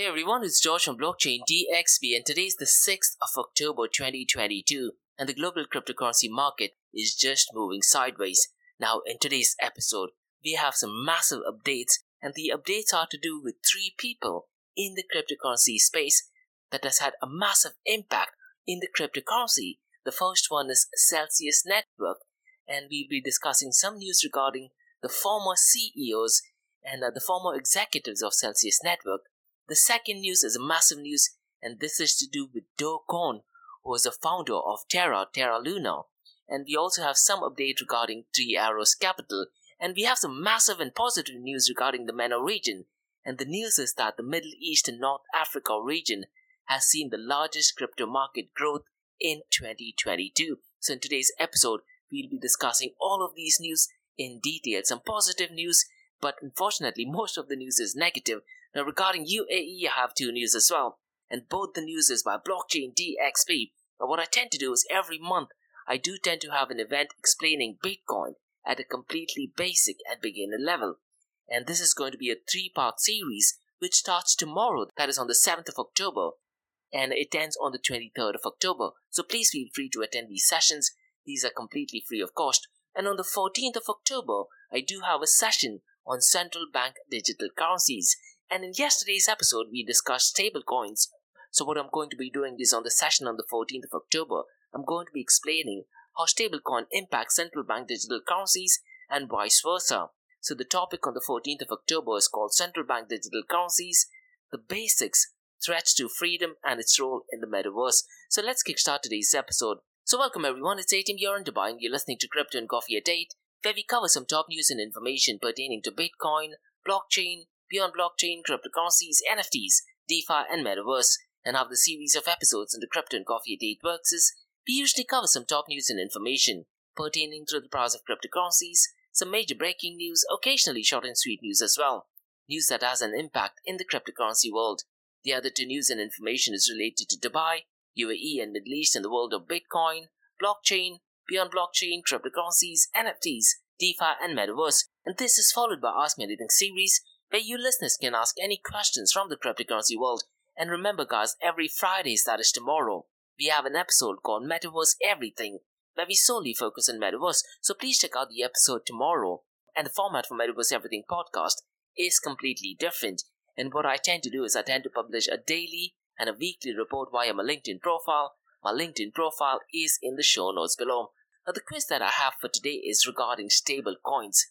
Hey everyone, it's George from Blockchain DXB, and today is the 6th of October 2022 and the global cryptocurrency market is just moving sideways. Now in today's episode, we have some massive updates, and the updates are to do with three people in the cryptocurrency space that has had a massive impact in the cryptocurrency. The first one is Celsius Network, and we'll be discussing some news regarding the former CEOs and the former executives of Celsius Network. The second news is massive news, and this is to do with Do Kwon, who is the founder of Terra Luna. And we also have some update regarding Three Arrows Capital. And we have some massive and positive news regarding the MENA region. And the news is that the Middle East and North Africa region has seen the largest crypto market growth in 2022. So in today's episode, we'll be discussing all of these news in detail. Some positive news, but unfortunately most of the news is negative. Now regarding UAE, I have two news as well, and both the news is by Blockchain DXP. Now what I tend to do is every month, I do tend to have an event explaining Bitcoin at a completely basic and beginner level. And this is going to be a three-part series which starts tomorrow, that is on the 7th of October, and it ends on the 23rd of October. So please feel free to attend these sessions. These are completely free of cost. And on the 14th of October, I do have a session on central bank digital currencies. And in yesterday's episode, we discussed stablecoins. So what I'm going to be doing is on the session on the 14th of October, I'm going to be explaining how stablecoin impacts central bank digital currencies and vice versa. So the topic on the 14th of October is called Central Bank Digital Currencies, the Basics, Threats to Freedom and its Role in the Metaverse. So let's kickstart today's episode. So welcome everyone, it's 8 AM here in Dubai and you're listening to Crypto and Coffee at 8, where we cover some top news and information pertaining to Bitcoin, blockchain, beyond blockchain, cryptocurrencies, NFTs, DeFi and Metaverse. And how the series of episodes into Crypto and Coffee at 8 works is, we usually cover some top news and information pertaining to the price of cryptocurrencies, some major breaking news, occasionally short and sweet news as well, news that has an impact in the cryptocurrency world. The other two news and information is related to Dubai, UAE and Middle East and the world of Bitcoin, blockchain, beyond blockchain, cryptocurrencies, NFTs, DeFi and Metaverse. And this is followed by Ask Me Anything series, where you listeners can ask any questions from the cryptocurrency world. And remember guys, every Fridays, that is tomorrow, we have an episode called Metaverse Everything, where we solely focus on Metaverse. So please check out the episode tomorrow. And the format for Metaverse Everything podcast is completely different. And what I tend to do is I tend to publish a daily and a weekly report via my LinkedIn profile. My LinkedIn profile is in the show notes below. Now the quiz that I have for today is regarding stable coins.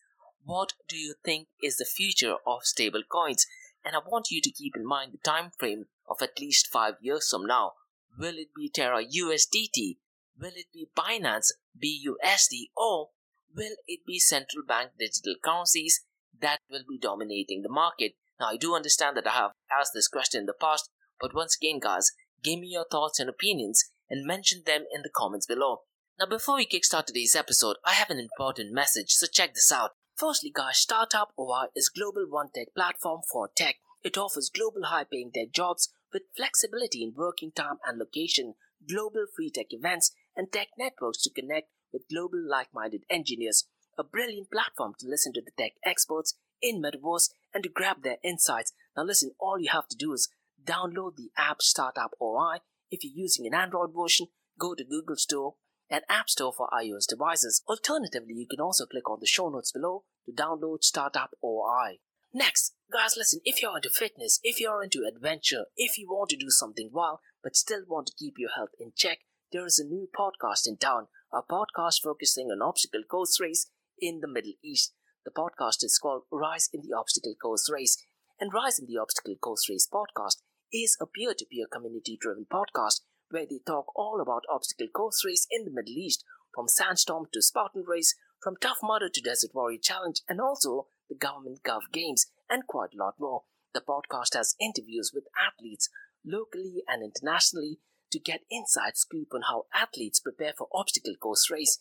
What do you think is the future of stable coins? And I want you to keep in mind the time frame of at least 5 years from now. Will it be Terra USDT? Will it be Binance BUSD? Or will it be central bank digital currencies that will be dominating the market? Now I do understand that I have asked this question in the past, but once again guys, give me your thoughts and opinions and mention them in the comments below. Now before we kickstart today's episode, I have an important message, so check this out. Firstly guys, Startup OI is global one tech platform for tech. It offers global high-paying tech jobs with flexibility in working time and location, global free tech events and tech networks to connect with global like-minded engineers. A brilliant platform to listen to the tech experts in Metaverse and to grab their insights. Now listen, all you have to do is download the app Startup OI. If you're using an Android version, go to Google Store and App Store for iOS devices. Alternatively, you can also click on the show notes below to download Startup OI. Next, guys, listen, if you're into fitness, if you're into adventure, if you want to do something wild but still want to keep your health in check, there is a new podcast in town, a podcast focusing on obstacle course race in the Middle East. The podcast is called Rise in the Obstacle Course Race. And Rise in the Obstacle Course Race podcast is a peer-to-peer community-driven podcast where they talk all about obstacle course race in the Middle East, from Sandstorm to Spartan race, from Tough Mudder to Desert Warrior Challenge, and also the Government Gov Games, and quite a lot more. The podcast has interviews with athletes locally and internationally to get inside scoop on how athletes prepare for obstacle course race.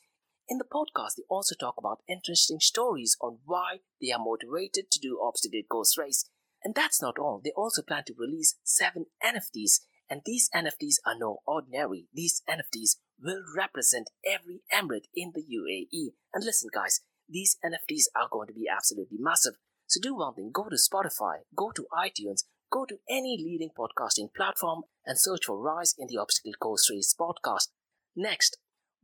In the podcast, they also talk about interesting stories on why they are motivated to do obstacle course race. And that's not all. They also plan to release 7 NFTs. And these NFTs are no ordinary. These NFTs will represent every emirate in the UAE. And listen guys, these NFTs are going to be absolutely massive. So do one thing, go to Spotify, go to iTunes, go to any leading podcasting platform and search for Rise in the Obstacle Course Race podcast. Next,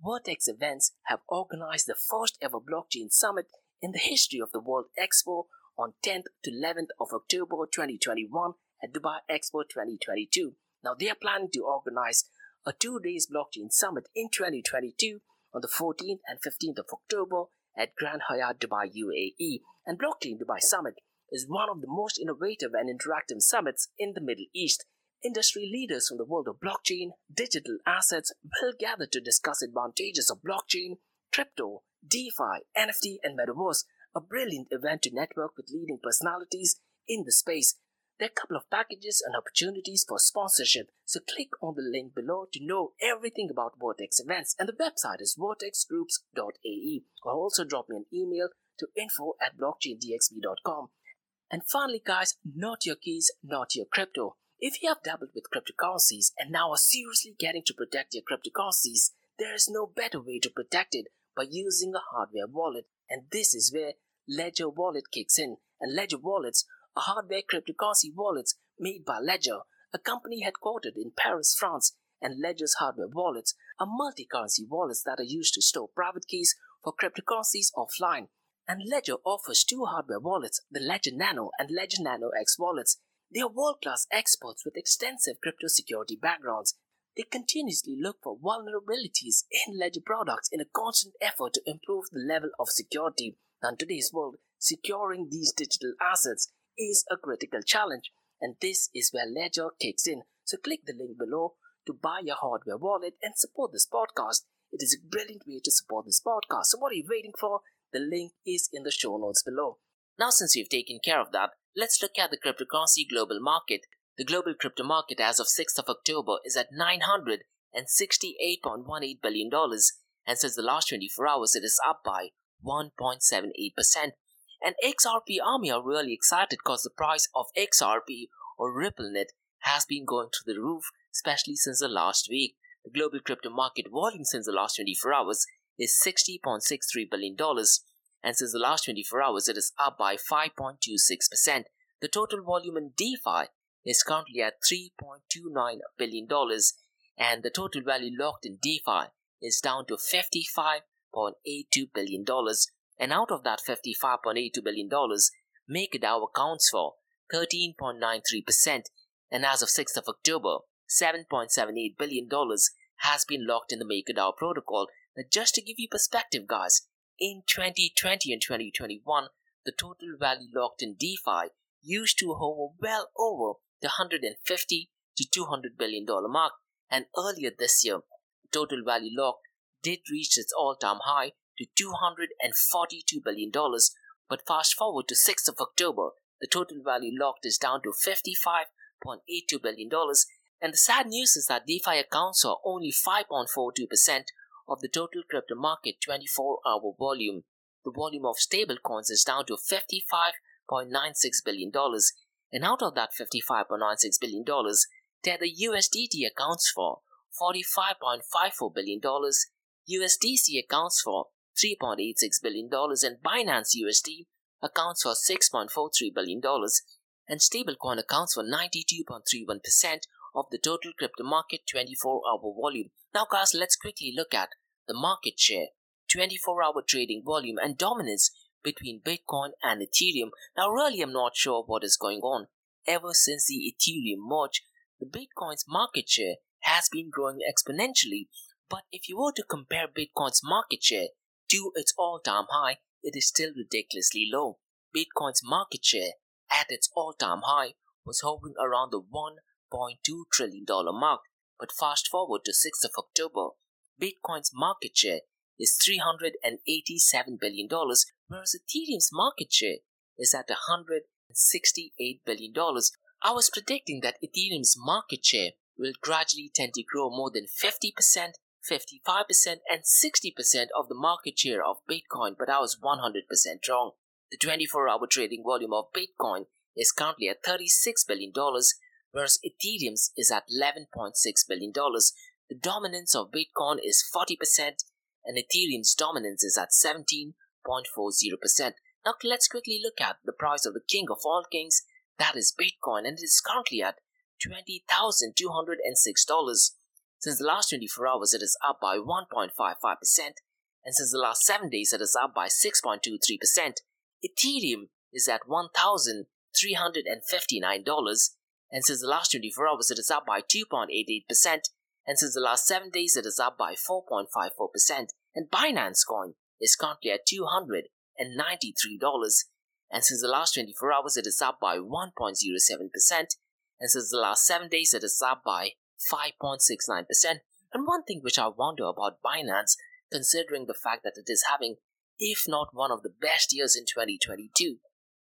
Vertex Events have organized the first ever blockchain summit in the history of the World Expo on 10th to 11th of October 2021 at Dubai Expo 2022. Now, they are planning to organize a 2-day blockchain summit in 2022 on the 14th and 15th of October at Grand Hyatt Dubai, UAE. And Blockchain Dubai Summit is one of the most innovative and interactive summits in the Middle East. Industry leaders from the world of blockchain, digital assets will gather to discuss advantages of blockchain, crypto, DeFi, NFT, and Metaverse, a brilliant event to network with leading personalities in the space. There are a couple of packages and opportunities for sponsorship, so click on the link below to know everything about Vertex Events, and the website is vertexgroups.ae, or also drop me an email to info@blockchaindxb.com. And finally, guys, not your keys, not your crypto. If you have dabbled with cryptocurrencies and now are seriously getting to protect your cryptocurrencies, there is no better way to protect it by using a hardware wallet. And this is where Ledger Wallet kicks in. And Ledger Wallets are hardware cryptocurrency wallets made by Ledger, a company headquartered in Paris, France. And Ledger's hardware wallets are multi-currency wallets that are used to store private keys for cryptocurrencies offline. And Ledger offers two hardware wallets, the Ledger Nano and Ledger Nano X wallets. They are world-class experts with extensive crypto security backgrounds. They continuously look for vulnerabilities in Ledger products in a constant effort to improve the level of security. In today's world, securing these digital assets is a critical challenge, and this is where Ledger kicks in. So click the link below to buy your hardware wallet and support this podcast. It is a brilliant way to support this podcast. So what are you waiting for? The link is in the show notes below. Now, since we've taken care of that, let's look at the cryptocurrency global market. The global crypto market as of 6th of October is at $968.18 billion, and since the last 24 hours it is up by 1.78%. And XRP army are really excited because the price of XRP or RippleNet has been going through the roof, especially since the last week. The global crypto market volume since the last 24 hours is $60.63 billion, and since the last 24 hours it is up by 5.26%. The total volume in DeFi is currently at $3.29 billion, and the total value locked in DeFi is down to $55.82 billion, and out of that $55.82 billion, MakerDAO accounts for 13.93%, and as of 6th of October, $7.78 billion has been locked in the MakerDAO protocol. Now, just to give you perspective, guys, in 2020 and 2021, the total value locked in DeFi used to hover well over the $150 to $200 billion mark, and earlier this year, total value locked did reach its all-time high to $242 billion, but fast forward to 6th of October, the total value locked is down to $55.82 billion, and the sad news is that DeFi accounts are only 5.42% of the total crypto market 24-hour volume. The volume of stablecoins is down to $55.96 billion, and out of that $55.96 billion, Tether USDT accounts for $45.54 billion, USDC accounts for $3.86 billion, and Binance USD accounts for $6.43 billion, and stablecoin accounts for 92.31% of the total crypto market 24-hour volume. Now, guys, let's quickly look at the market share, 24-hour trading volume, and dominance between Bitcoin and Ethereum. Now, really, I'm not sure what is going on. Ever since the Ethereum merge, the Bitcoin's market share has been growing exponentially. But if you were to compare Bitcoin's market share to its all-time high, it is still ridiculously low. Bitcoin's market share at its all-time high was hovering around the $1.2 trillion mark. But fast forward to 6th of October, Bitcoin's market share is $387 billion, whereas Ethereum's market share is at $168 billion. I was predicting that Ethereum's market share will gradually tend to grow more than 50%, 55%, and 60% of the market share of Bitcoin, but I was 100% wrong. The 24-hour trading volume of Bitcoin is currently at $36 billion, whereas Ethereum's is at $11.6 billion. The dominance of Bitcoin is 40%, and Ethereum's dominance is at 17.40%. Now, let's quickly look at the price of the king of all kings, That is Bitcoin, and it is currently at $20,206. Since the last 24 hours, it is up by 1.55%, and since the last 7 days, it is up by 6.23%. Ethereum is at $1,359, and since the last 24 hours, it is up by 2.88%, and since the last 7 days, it is up by 4.54%. And Binance Coin is currently at $293, and since the last 24 hours, it is up by 1.07%, and since the last 7 days, it is up by 5.69%. And one thing which I wonder about Binance, considering the fact that it is having, if not one of the best years in 2022,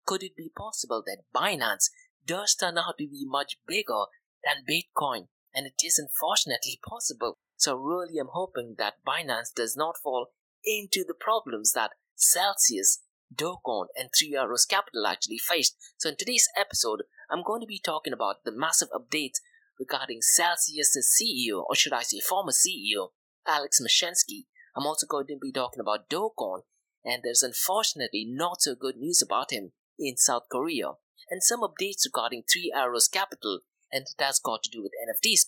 could it be possible that Binance does turn out to be much bigger than Bitcoin? And it is unfortunately possible. So really I'm hoping that Binance does not fall into the problems that Celsius, Do Kwon and Three Arrows Capital actually faced. So in today's episode, I'm going to be talking about the massive updates regarding Celsius' CEO, or should I say former CEO, Alex Mashinsky. I'm also going to be talking about Do Kwon, and there's unfortunately not so good news about him in South Korea, and some updates regarding Three Arrows Capital, and it has got to do with NFTs.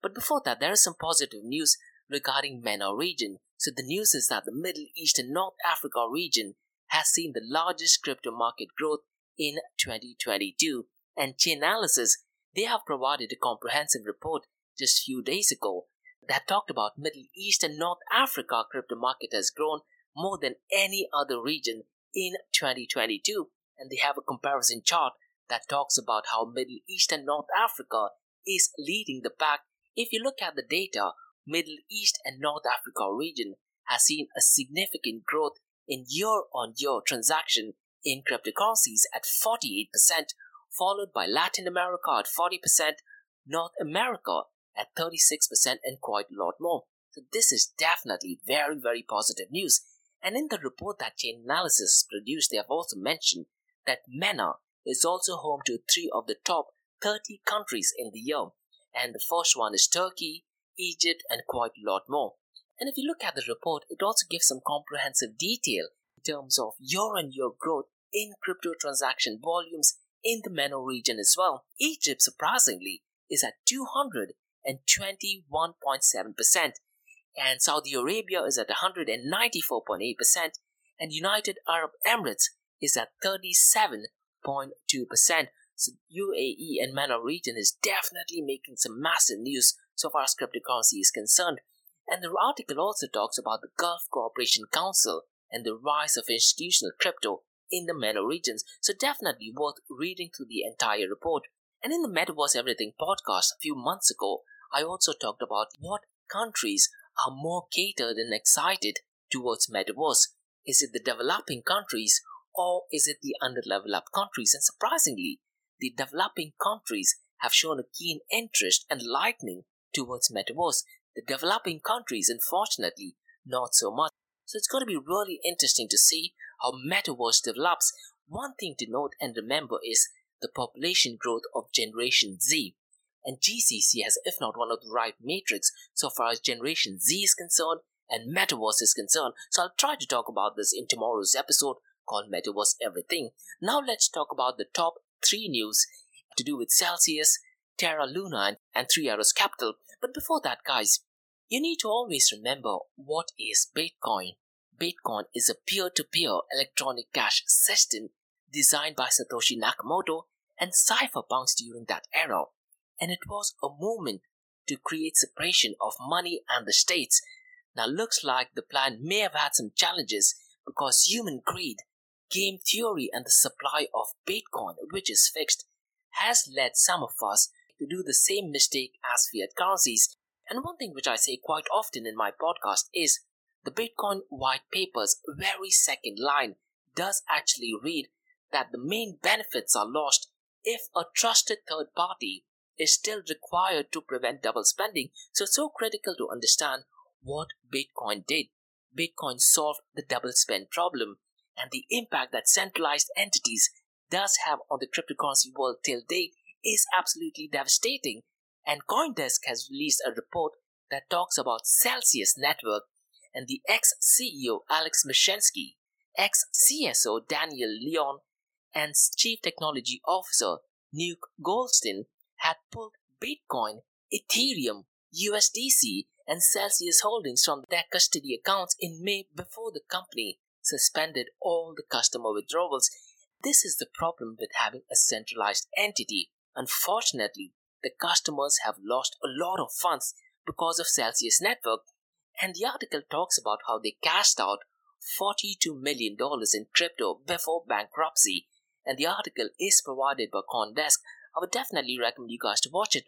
But before that, there is some positive news regarding MENA region. So the news is that the Middle East and North Africa region has seen the largest crypto market growth in 2022, and Chainalysis, they have provided a comprehensive report just a few days ago that talked about Middle East and North Africa crypto market has grown more than any other region in 2022. And they have a comparison chart that talks about how Middle East and North Africa is leading the pack. If you look at the data, Middle East and North Africa region has seen a significant growth in year-on-year transaction in cryptocurrencies at 48%, followed by Latin America at 40%, North America at 36%, and quite a lot more. So this is definitely very, very positive news. And in the report that Chainalysis produced, they have also mentioned that MENA is also home to 3 of the top 30 countries in the year. And the first one is Turkey, Egypt, and quite a lot more. And if you look at the report, it also gives some comprehensive detail in terms of year-on-year growth in crypto transaction volumes in the MENA region as well. Egypt, surprisingly, is at 221.7%, and Saudi Arabia is at 194.8%, and United Arab Emirates is at 37.2%. So UAE and MENA region is definitely making some massive news so far as cryptocurrency is concerned. And the article also talks about the Gulf Cooperation Council and the rise of institutional crypto in the MENA regions. So definitely worth reading through the entire report. And in the Metaverse Everything podcast a few months ago, I also talked about what countries are more catered and excited towards Metaverse. Is it the developing countries or is it the underdeveloped countries? And surprisingly, the developing countries have shown a keen interest and lightning towards Metaverse. The developing countries, unfortunately, not so much. So it's going to be really interesting to see how Metaverse develops. One thing to note and remember is the population growth of Generation Z. And GCC has, if not one of the right matrix, so far as Generation Z is concerned and Metaverse is concerned. So I'll try to talk about this in tomorrow's episode called Metaverse Everything. Now let's talk about the top 3 news to do with Celsius, Terra Luna, and Three Arrows Capital. But before that, guys, you need to always remember what is Bitcoin. Bitcoin is a peer-to-peer electronic cash system designed by Satoshi Nakamoto and cypherpunks during that era. And it was a movement to create separation of money and the states. Now looks like the plan may have had some challenges because human greed, game theory, and the supply of Bitcoin, which is fixed, has led some of us to do the same mistake as fiat currencies. And one thing which I say quite often in my podcast is the Bitcoin white paper's very second line does actually read that the main benefits are lost if a trusted third party is still required to prevent double spending. So it's so critical to understand what Bitcoin did. Bitcoin solved the double spend problem and the impact that centralized entities does have on the cryptocurrency world till date is absolutely devastating. And Coindesk has released a report that talks about Celsius Network and the ex-CEO Alex Mashinsky, ex-CSO Daniel Leon, and Chief Technology Officer Nuke Goldstein had pulled Bitcoin, Ethereum, USDC, and Celsius holdings from their custody accounts in May before the company suspended all the customer withdrawals. This is the problem with having a centralized entity. Unfortunately, the customers have lost a lot of funds because of Celsius Network, and the article talks about how they cashed out $42 million in crypto before bankruptcy, and the article is provided by Coindesk. I would definitely recommend you guys to watch it.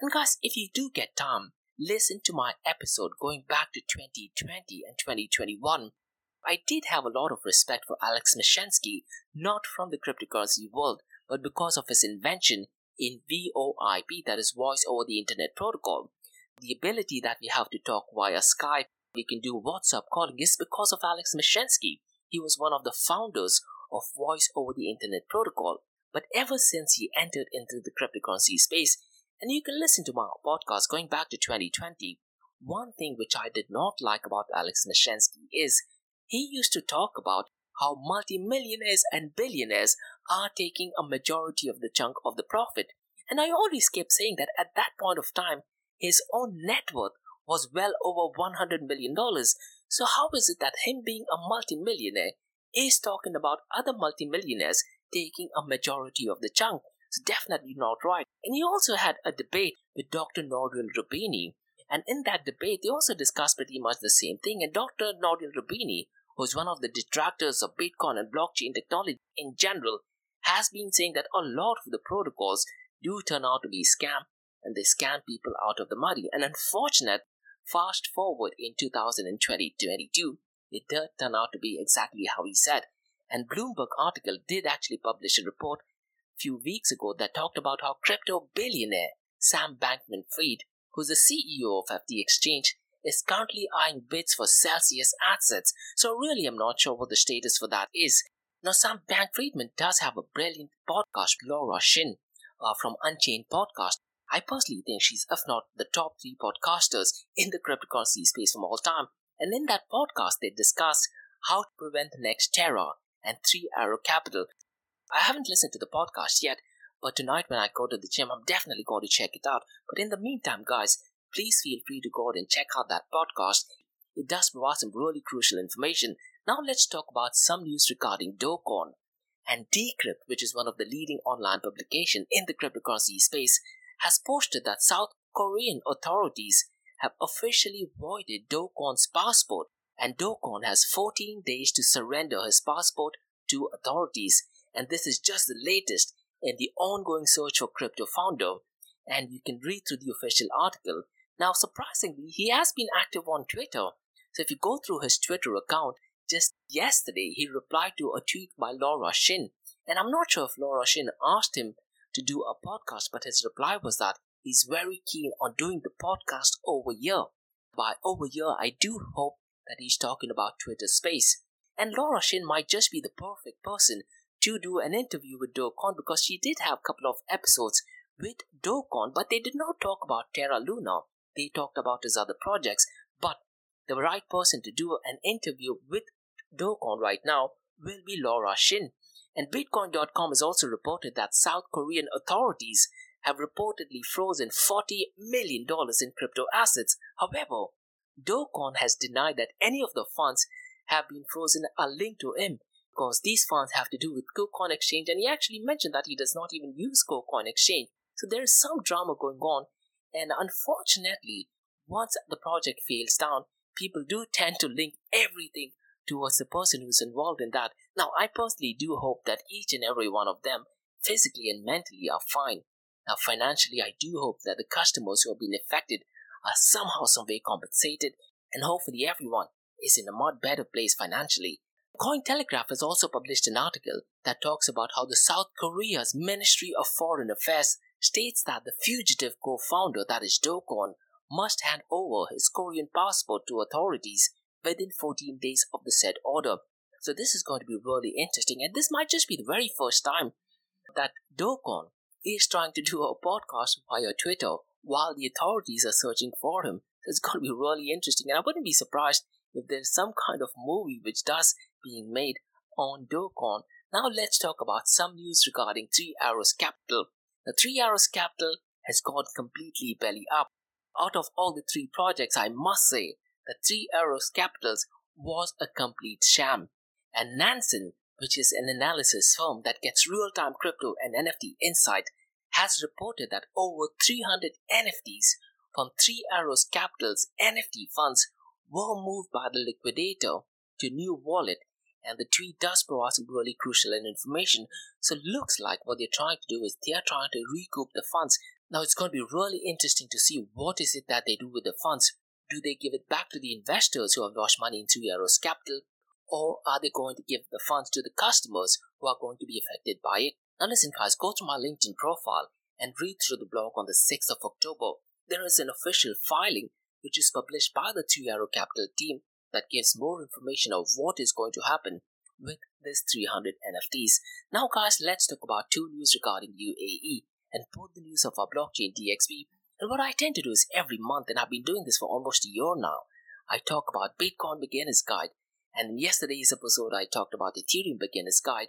And guys, if you do get time, listen to my episode going back to 2020 and 2021. I did have a lot of respect for Alex Mashinsky, not from the cryptocurrency world, but because of his invention in VoIP, that is Voice over the Internet Protocol. The ability that we have to talk via Skype, we can do WhatsApp calling, is because of Alex Mashinsky. He was one of the founders of Voice over the Internet Protocol. But ever since he entered into the cryptocurrency space, and you can listen to my podcast going back to 2020, one thing which I did not like about Alex Mashinsky is he used to talk about how multimillionaires and billionaires are taking a majority of the chunk of the profit. And I always kept saying that at that point of time, his own net worth was well over $100 million. So how is it that him being a multimillionaire is talking about other multimillionaires taking a majority of the chunk? It's definitely not right. And he also had a debate with Dr. Nouriel Roubini. And in that debate, they also discussed pretty much the same thing. And Dr. Nouriel Roubini, who's one of the detractors of Bitcoin and blockchain technology in general, has been saying that a lot of the protocols do turn out to be scam, and they scam people out of the money. And unfortunate, fast forward in 2022, it did turn out to be exactly how he said. And Bloomberg article did actually publish a report a few weeks ago that talked about how crypto billionaire Sam Bankman-Fried, who's the CEO of FT Exchange, is currently eyeing bids for Celsius assets. So really, I'm not sure what the status for that is. Now, Sam Bankman-Fried does have a brilliant podcast, Laura Shin, from Unchained Podcast. I personally think she's, if not the top three podcasters in the cryptocurrency space from all time. And in that podcast, they discussed how to prevent the next Terra and Three Arrows Capital. I haven't listened to the podcast yet, but tonight when I go to the gym, I'm definitely going to check it out. But in the meantime, guys, please feel free to go out and check out that podcast. It does provide some really crucial information. Now let's talk about some news regarding Do Kwon and Decrypt, which is one of the leading online publications in the cryptocurrency space, has posted that South Korean authorities have officially voided Do Kwon's passport, and Do Kwon has 14 days to surrender his passport to authorities. And this is just the latest in the ongoing search for crypto founder, and you can read through the official article. Now, surprisingly, he has been active on Twitter. So if you go through his Twitter account, just yesterday, he replied to a tweet by Laura Shin. And I'm not sure if Laura Shin asked him to do a podcast, but his reply was that he's very keen on doing the podcast over here. By over here, I do hope that he's talking about Twitter space. And Laura Shin might just be the perfect person to do an interview with Do Kwon, because she did have a couple of episodes with Do Kwon, but they did not talk about Terra Luna. They talked about his other projects, but the right person to do an interview with Do Kwon right now will be Laura Shin. And Bitcoin.com has also reported that South Korean authorities have reportedly frozen $40 million in crypto assets. However, Do Kwon has denied that any of the funds have been frozen are linked to him, because these funds have to do with Kucoin exchange, and he actually mentioned that he does not even use Kucoin exchange. So there is some drama going on, and unfortunately, once the project fails down, people do tend to link everything towards the person who's involved in that. Now, I personally do hope that each and every one of them, physically and mentally, are fine. Now, financially, I do hope that the customers who have been affected are somehow, some way compensated, and hopefully everyone is in a much better place financially. Cointelegraph has also published an article that talks about how the South Korea's Ministry of Foreign Affairs states that the fugitive co-founder, that is Do Kwon, must hand over his Korean passport to authorities within 14 days of the said order. So this is going to be really interesting, and this might just be the very first time that Do Kwon is trying to do a podcast via Twitter while the authorities are searching for him. So it's going to be really interesting, and I wouldn't be surprised if there's some kind of movie which does being made on Do Kwon. Now let's talk about some news regarding Three Arrows Capital. The Three Arrows Capital has gone completely belly up. Out of all the three projects, I must say, the Three Arrows Capitals was a complete sham. And Nansen, which is an analysis firm that gets real-time crypto and NFT insight, has reported that over 300 NFTs from Three Arrows Capital's NFT funds were moved by the liquidator to new wallet, and the tweet does provide some really crucial information. So looks like what they're trying to do is they're trying to recoup the funds. Now it's going to be really interesting to see what is it that they do with the funds. Do they give it back to the investors who have lost money in Three Arrows Capital, or are they going to give the funds to the customers who are going to be affected by it? Now listen guys, go to my LinkedIn profile and read through the blog on the 6th of October. There is an official filing which is published by the Three Arrows Capital team that gives more information of what is going to happen with this 300 NFTs. Now guys, let's talk about two news regarding UAE and both the news of our Blockchain DXB. And what I tend to do is every month, and I've been doing this for almost a year now, I talk about Bitcoin Beginner's Guide. And in yesterday's episode, I talked about Ethereum Beginner's Guide.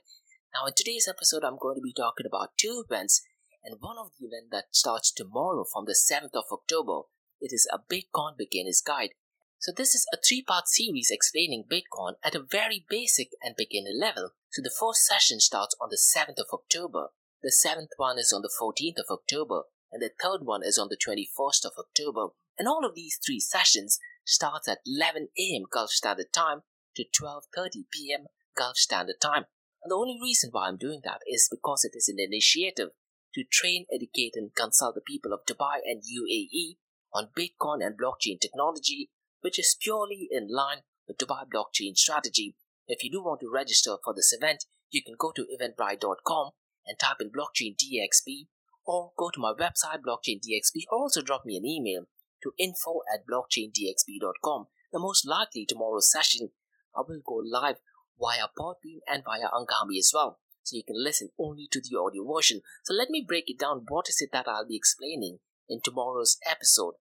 Now in today's episode, I'm going to be talking about two events. And one of the events that starts tomorrow from the 7th of October, it is a Bitcoin Beginner's Guide. So this is a three-part series explaining Bitcoin at a very basic and beginner level. So the first session starts on the 7th of October. The seventh one is on the 14th of October. And the third one is on the 21st of October. And all of these three sessions starts at 11 a.m. Gulf Standard Time to 12:30 p.m. Gulf Standard Time. And the only reason why I'm doing that is because it is an initiative to train, educate, and consult the people of Dubai and UAE on Bitcoin and blockchain technology, which is purely in line with Dubai blockchain strategy. If you do want to register for this event, you can go to eventbrite.com and type in Blockchain DXB, or go to my website Blockchain DXB, or also drop me an email to info@blockchaindxb.com. The most likely tomorrow's session, I will go live via Podbean and via Angami as well, so you can listen only to the audio version. So let me break it down. What is it that I'll be explaining in tomorrow's episode?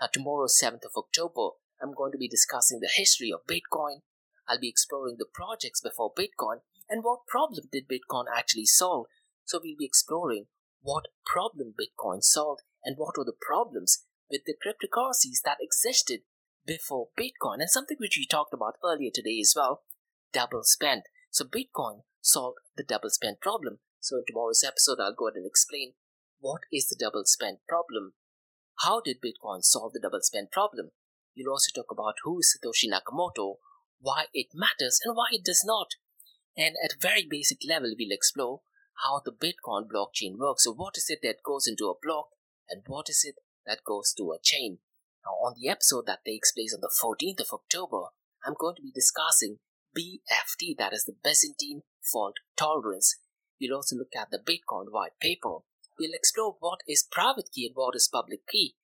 Now tomorrow, 7th of October, I'm going to be discussing the history of Bitcoin. I'll be exploring the projects before Bitcoin and what problem did Bitcoin actually solve. So we'll be exploring what problem Bitcoin solved and what were the problems with the cryptocurrencies that existed before Bitcoin, and something which we talked about earlier today as well, double spend. So Bitcoin solved the double spend problem. So in tomorrow's episode, I'll go ahead and explain what is the double spend problem. How did Bitcoin solve the double spend problem? You'll also talk about who is Satoshi Nakamoto, why it matters and why it does not. And at a very basic level, we'll explore how the Bitcoin blockchain works. So what is it that goes into a block and what is it that goes to a chain? Now on the episode that takes place on the 14th of October, I'm going to be discussing BFT, that is the Byzantine Fault Tolerance. We'll also look at the Bitcoin white paper. We'll explore what is private key and what is public key.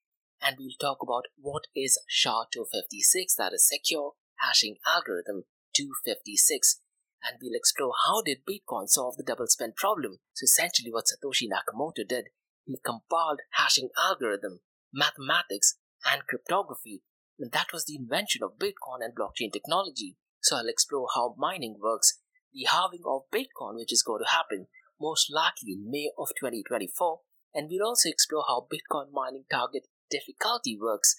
And we'll talk about what is SHA-256, that is Secure Hashing Algorithm 256. And we'll explore how did Bitcoin solve the double spend problem. So essentially what Satoshi Nakamoto did, he compiled hashing algorithm, mathematics, and cryptography. And that was the invention of Bitcoin and blockchain technology. So I'll explore how mining works, the halving of Bitcoin which is going to happen most likely in May of 2024. And we'll also explore how Bitcoin mining target difficulty works.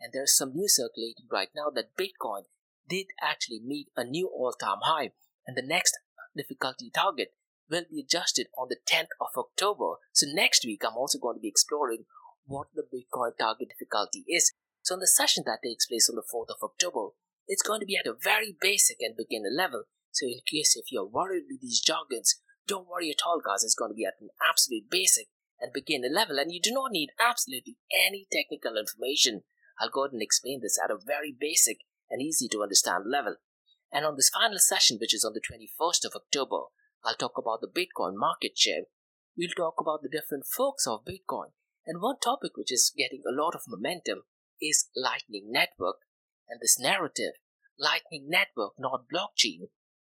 And there's some news circulating right now that Bitcoin did actually meet a new all-time high. And the next difficulty target will be adjusted on the 10th of October. So next week, I'm also going to be exploring what the Bitcoin target difficulty is. So in the session that takes place on the 4th of October, it's going to be at a very basic and beginner level. So in case if you're worried with these jargons, don't worry at all guys, it's going to be at an absolute basic and beginner level, and you do not need absolutely any technical information. I'll go ahead and explain this at a very basic and easy to understand level. And on this final session, which is on the 21st of October, I'll talk about the Bitcoin market share. We'll talk about the different forks of Bitcoin. And one topic which is getting a lot of momentum is Lightning Network. And this narrative, Lightning Network, not blockchain,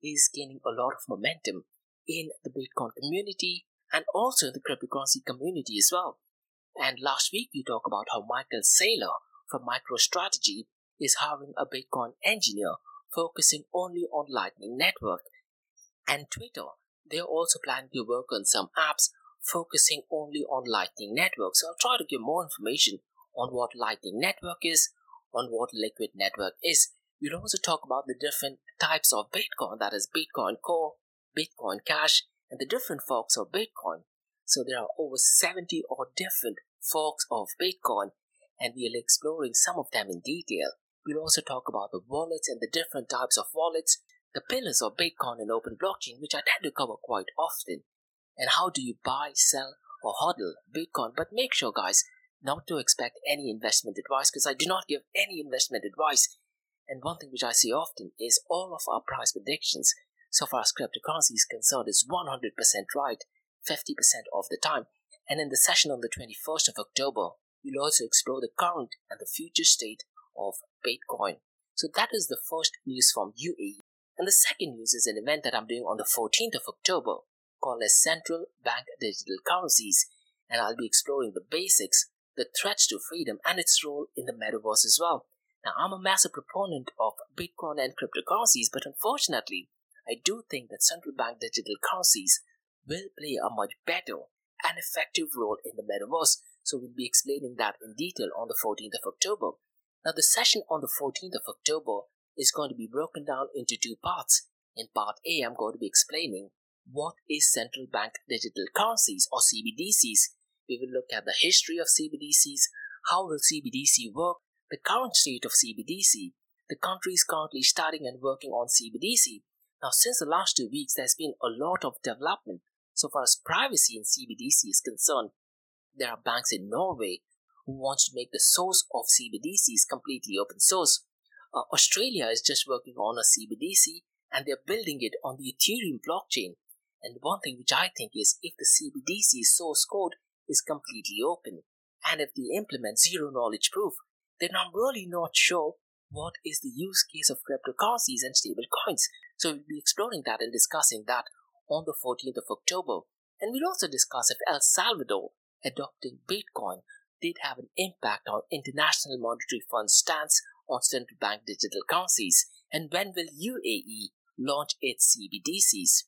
is gaining a lot of momentum in the Bitcoin community and also in the cryptocurrency community as well. And last week, we talked about how Michael Saylor from MicroStrategy is hiring a Bitcoin engineer focusing only on Lightning Network. And Twitter, they're also planning to work on some apps focusing only on Lightning Network. So I'll try to give more information on what Lightning Network is, on what Liquid Network is. We'll also talk about the different types of Bitcoin, that is Bitcoin Core, Bitcoin Cash, and the different forks of Bitcoin. So there are over 70 odd different forks of Bitcoin, and we'll exploring some of them in detail. We'll also talk about the wallets and the different types of wallets, the pillars of Bitcoin and open blockchain, which I tend to cover quite often, and how do you buy, sell, or hodl Bitcoin. But make sure, guys, not to expect any investment advice, because I do not give any investment advice. And one thing which I see often is all of our price predictions, so far as cryptocurrency is concerned, is 100% right 50% of the time. And in the session on the 21st of October, we'll also explore the current and the future state of Bitcoin. So that is the first news from UAE. And the second news is an event that I'm doing on the 14th of October called as Central Bank Digital Currencies. And I'll be exploring the basics, the threats to freedom, and its role in the metaverse as well. Now, I'm a massive proponent of Bitcoin and cryptocurrencies, but unfortunately, I do think that central bank digital currencies will play a much better and effective role in the metaverse. So we'll be explaining that in detail on the 14th of October. Now, the session on the 14th of October is going to be broken down into two parts. In part A, I'm going to be explaining what is central bank digital currencies or CBDCs. We will look at the history of CBDCs, how will CBDC work, the current state of CBDC, the countries currently starting and working on CBDC. Now, since the last 2 weeks, there's been a lot of development so far as privacy in CBDC is concerned. There are banks in Norway who want to make the source of CBDCs completely open source. Australia is just working on a CBDC and they're building it on the Ethereum blockchain. And one thing which I think is, if the CBDC source code is completely open and if they implement zero knowledge proof, then I'm really not sure what is the use case of cryptocurrencies and stable coins. So we'll be exploring that and discussing that on the 14th of October. And we'll also discuss if El Salvador adopting Bitcoin did have an impact on International Monetary Fund's stance on central bank digital currencies, and when will UAE launch its CBDCs.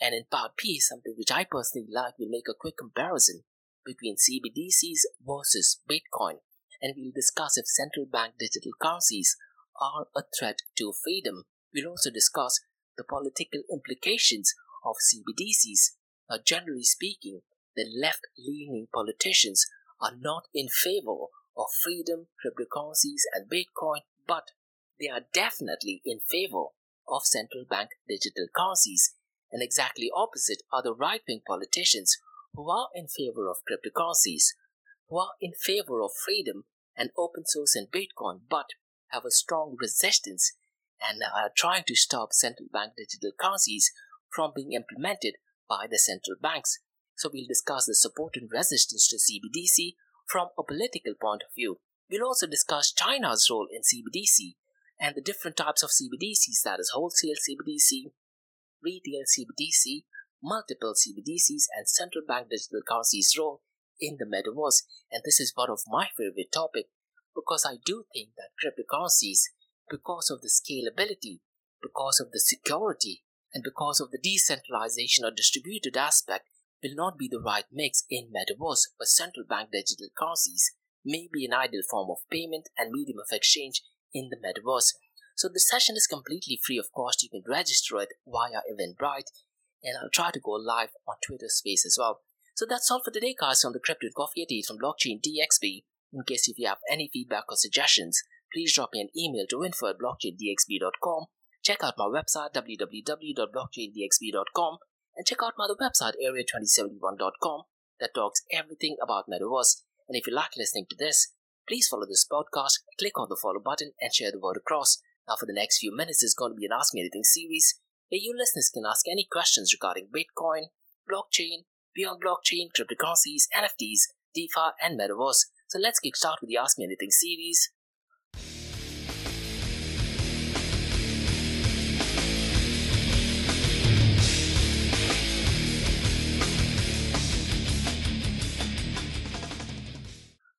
And in part P, something which I personally like, we'll make a quick comparison between CBDCs versus Bitcoin, and we'll discuss if central bank digital currencies are a threat to freedom. We'll also discuss the political implications of CBDCs. Now, generally speaking, the left-leaning politicians are not in favor of freedom, cryptocurrencies, and Bitcoin, but they are definitely in favor of central bank digital currencies. And exactly opposite are the right-wing politicians who are in favor of cryptocurrencies, who are in favor of freedom and open source and Bitcoin, but have a strong resistance and are trying to stop central bank digital currencies from being implemented by the central banks. So we'll discuss the support and resistance to CBDC from a political point of view. We'll also discuss China's role in CBDC and the different types of CBDCs, that is wholesale CBDC, retail CBDC, multiple CBDCs, and central bank digital currencies' role in the metaverse. And this is one of my favorite topics, because I do think that cryptocurrencies, because of the scalability, because of the security, and because of the decentralization or distributed aspect, will not be the right mix in metaverse, but central bank digital currencies may be an ideal form of payment and medium of exchange in the metaverse. So the session is completely free of cost. You can register it via Eventbrite, and I'll try to go live on Twitter Space as well. So that's all for today, guys, on the Crypto and Coffee at 8 from Blockchain DXB. In case if you have any feedback or suggestions, please drop me an email to info@blockchaindxb.com. Check out my website www.blockchaindxb.com and check out my other website area2071.com that talks everything about metaverse. And if you like listening to this, please follow this podcast, click on the follow button, and share the word across. Now, for the next few minutes, it's going to be an Ask Me Anything series where you listeners can ask any questions regarding Bitcoin, blockchain, beyond blockchain, cryptocurrencies, NFTs, DeFi, and metaverse. So let's kick start with the Ask Me Anything series.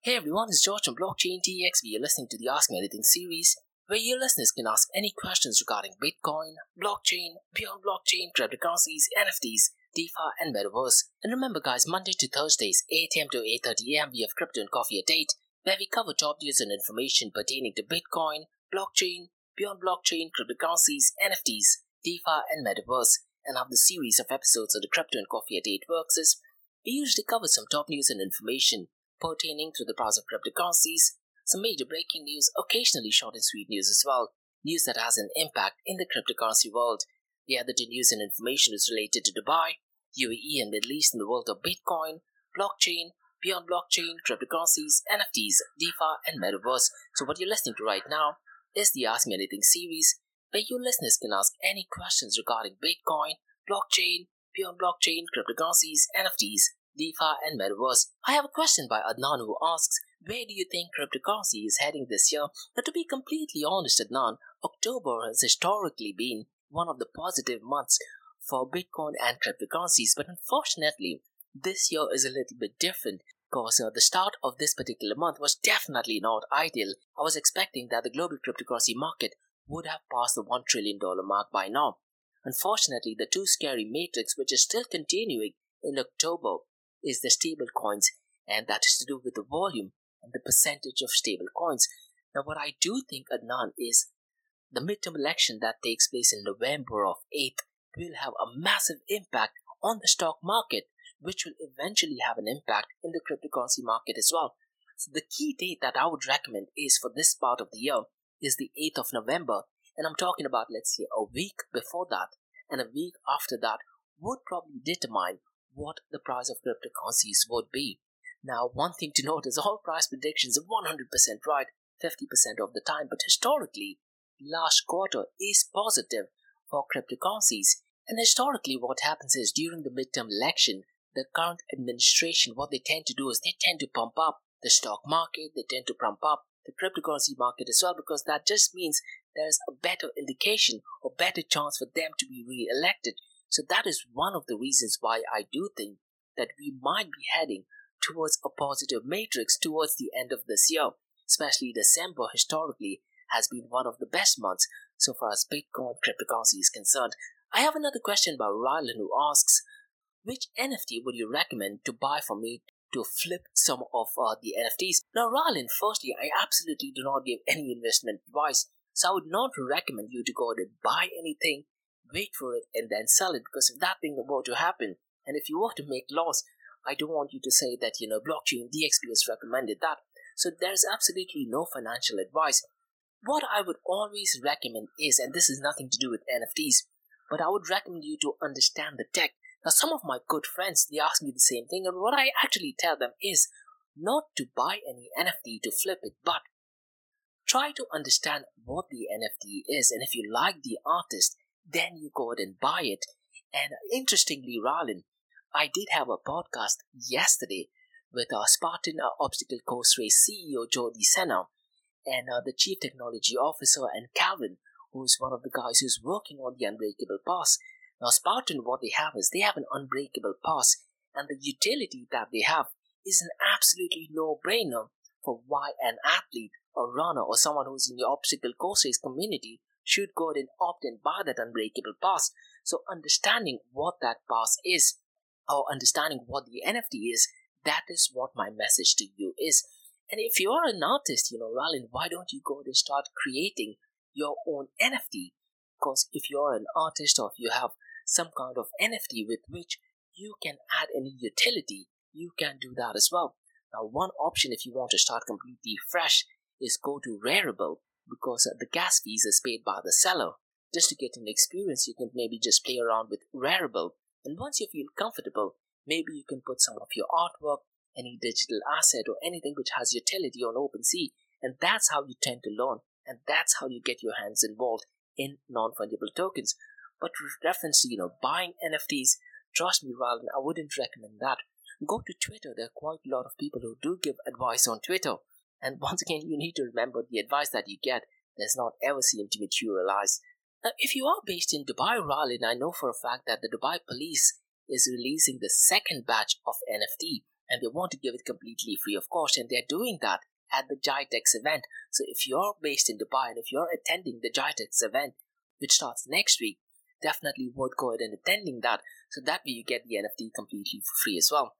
Hey everyone, it's George from Blockchain DXB. You're listening to the Ask Me Anything series, where your listeners can ask any questions regarding Bitcoin, blockchain, beyond blockchain, cryptocurrencies, NFTs, DeFi, and Metaverse. And remember guys, Monday to Thursdays, 8am to 8:30am we have Crypto and Coffee at 8, where we cover top news and information pertaining to Bitcoin, blockchain, beyond blockchain, cryptocurrencies, NFTs, DeFi, and Metaverse. And how the series of episodes of the Crypto and Coffee at 8 works is, we usually cover some top news and information pertaining to the price of cryptocurrencies, some major breaking news, occasionally short and sweet news as well, news that has an impact in the cryptocurrency world. The other two news and information is related to Dubai, UAE and Middle East in the world of Bitcoin, blockchain, beyond blockchain, cryptocurrencies, NFTs, DeFi, and Metaverse. So what you're listening to right now is the Ask Me Anything series, where your listeners can ask any questions regarding Bitcoin, blockchain, beyond blockchain, cryptocurrencies, NFTs, DeFi, and Metaverse. I have a question by Adnan who asks, where do you think cryptocurrency is heading this year? Now, to be completely honest, Adnan, October has historically been one of the positive months for Bitcoin and cryptocurrencies, but unfortunately, this year is a little bit different because the start of this particular month was definitely not ideal. I was expecting that the global cryptocurrency market would have passed the $1 trillion mark by now. Unfortunately, the too scary matrix, which is still continuing in October, is the stable coins, and that is to do with the volume and the percentage of stable coins. Now, what I do think, Adnan, is the midterm election that takes place in November of 8th will have a massive impact on the stock market, which will eventually have an impact in the cryptocurrency market as well. So the key date that I would recommend is for this part of the year is the 8th of November, and I'm talking about, let's say, a week before that and a week after that would probably determine what the price of cryptocurrencies would be. Now, one thing to note is all price predictions are 100% right 50% of the time, but historically, last quarter is positive for cryptocurrencies. And historically, what happens is during the midterm election, the current administration, what they tend to do is they tend to pump up the stock market, they tend to pump up the cryptocurrency market as well, because that just means there's a better indication or better chance for them to be re-elected. So that is one of the reasons why I do think that we might be heading towards a positive matrix towards the end of this year. Especially December historically has been one of the best months so far as Bitcoin cryptocurrency is concerned. I have another question by Rylan who asks, which NFT would you recommend to buy for me to flip some of the NFTs? Now Rylan, firstly, I absolutely do not give any investment advice, so I would not recommend you to go and buy anything, wait for it and then sell it, because if that thing were to happen and if you were to make loss, I don't want you to say that, you know, Blockchain DXP has recommended that. So there's absolutely no financial advice. What I would always recommend is, and this is nothing to do with NFTs, but I would recommend you to understand the tech. Now, some of my good friends, they ask me the same thing, and what I actually tell them is not to buy any NFT to flip it, but try to understand what the NFT is, and if you like the artist, then you go ahead and buy it. And interestingly, Rylan, I did have a podcast yesterday with our Spartan Obstacle Course Race CEO, Jody Senna, and the Chief Technology Officer, and Calvin, who's one of the guys who's working on the Unbreakable Pass. Now, Spartan, what they have is they have an Unbreakable Pass, and the utility that they have is an absolutely no-brainer for why an athlete, a runner, or someone who's in the obstacle course race community should go ahead and opt and buy that Unbreakable Pass. So understanding what that pass is, or understanding what the NFT is, that is what my message to you is. And if you are an artist, you know, Rylan, why don't you go and start creating your own NFT? Because if you are an artist or if you have some kind of NFT with which you can add any utility, you can do that as well. Now, one option if you want to start completely fresh is go to Rarible, because the gas fees is paid by the seller. Just to get an experience, you can maybe just play around with Rarible. And once you feel comfortable, maybe you can put some of your artwork, any digital asset or anything which has utility on OpenSea. And that's how you tend to learn. And that's how you get your hands involved in non-fungible tokens. But with reference to, you know, buying NFTs, trust me, Rylan, I wouldn't recommend that. Go to Twitter. There are quite a lot of people who do give advice on Twitter. And once again, you need to remember the advice that you get does not ever seem to materialize. Now, if you are based in Dubai, Rylan, I know for a fact that the Dubai police is releasing the second batch of NFT, and they want to give it completely free of course, and they're doing that at the GITEX event. So if you're based in Dubai and if you're attending the GITEX event, which starts next week, definitely worth going and attending that. So that way you get the NFT completely for free as well.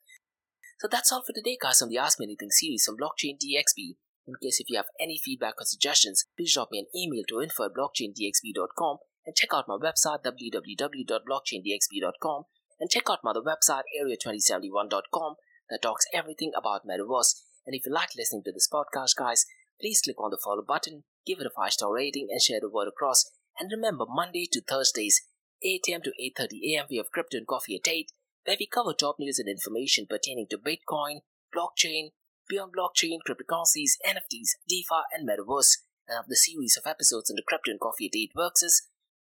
So that's all for today, guys, on the Ask Me Anything series on Blockchain DXB. In case if you have any feedback or suggestions, please drop me an email to info@blockchaindxb.com and check out my website www.blockchaindxb.com and check out my other website area2071.com that talks everything about Metaverse. And if you like listening to this podcast, guys, please click on the follow button, give it a 5-star rating and share the word across. And remember, Monday to Thursdays, 8 a.m. to 8:30 a.m. we have Crypto and Coffee at 8, where we cover top news and information pertaining to Bitcoin, blockchain, beyond blockchain, cryptocurrencies, NFTs, DeFi and Metaverse. And of the series of episodes on the Crypto and Coffee at 8 works is,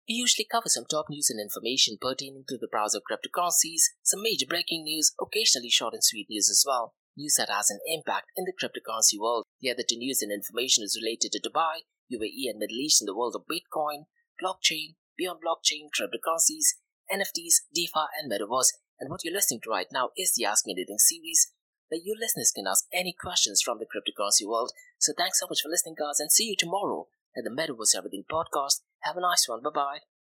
we usually cover some top news and information pertaining to the price of cryptocurrencies, some major breaking news, occasionally short and sweet news as well, news that has an impact in the cryptocurrency world. The other two news and information is related to Dubai, UAE and Middle East in the world of Bitcoin, blockchain, beyond blockchain, cryptocurrencies, NFTs, DeFi and Metaverse. And what you're listening to right now is the Ask Me Anything series, where you listeners can ask any questions from the cryptocurrency world. So thanks so much for listening, guys, and see you tomorrow at the Metaverse Everything podcast. Have a nice one. Bye-bye.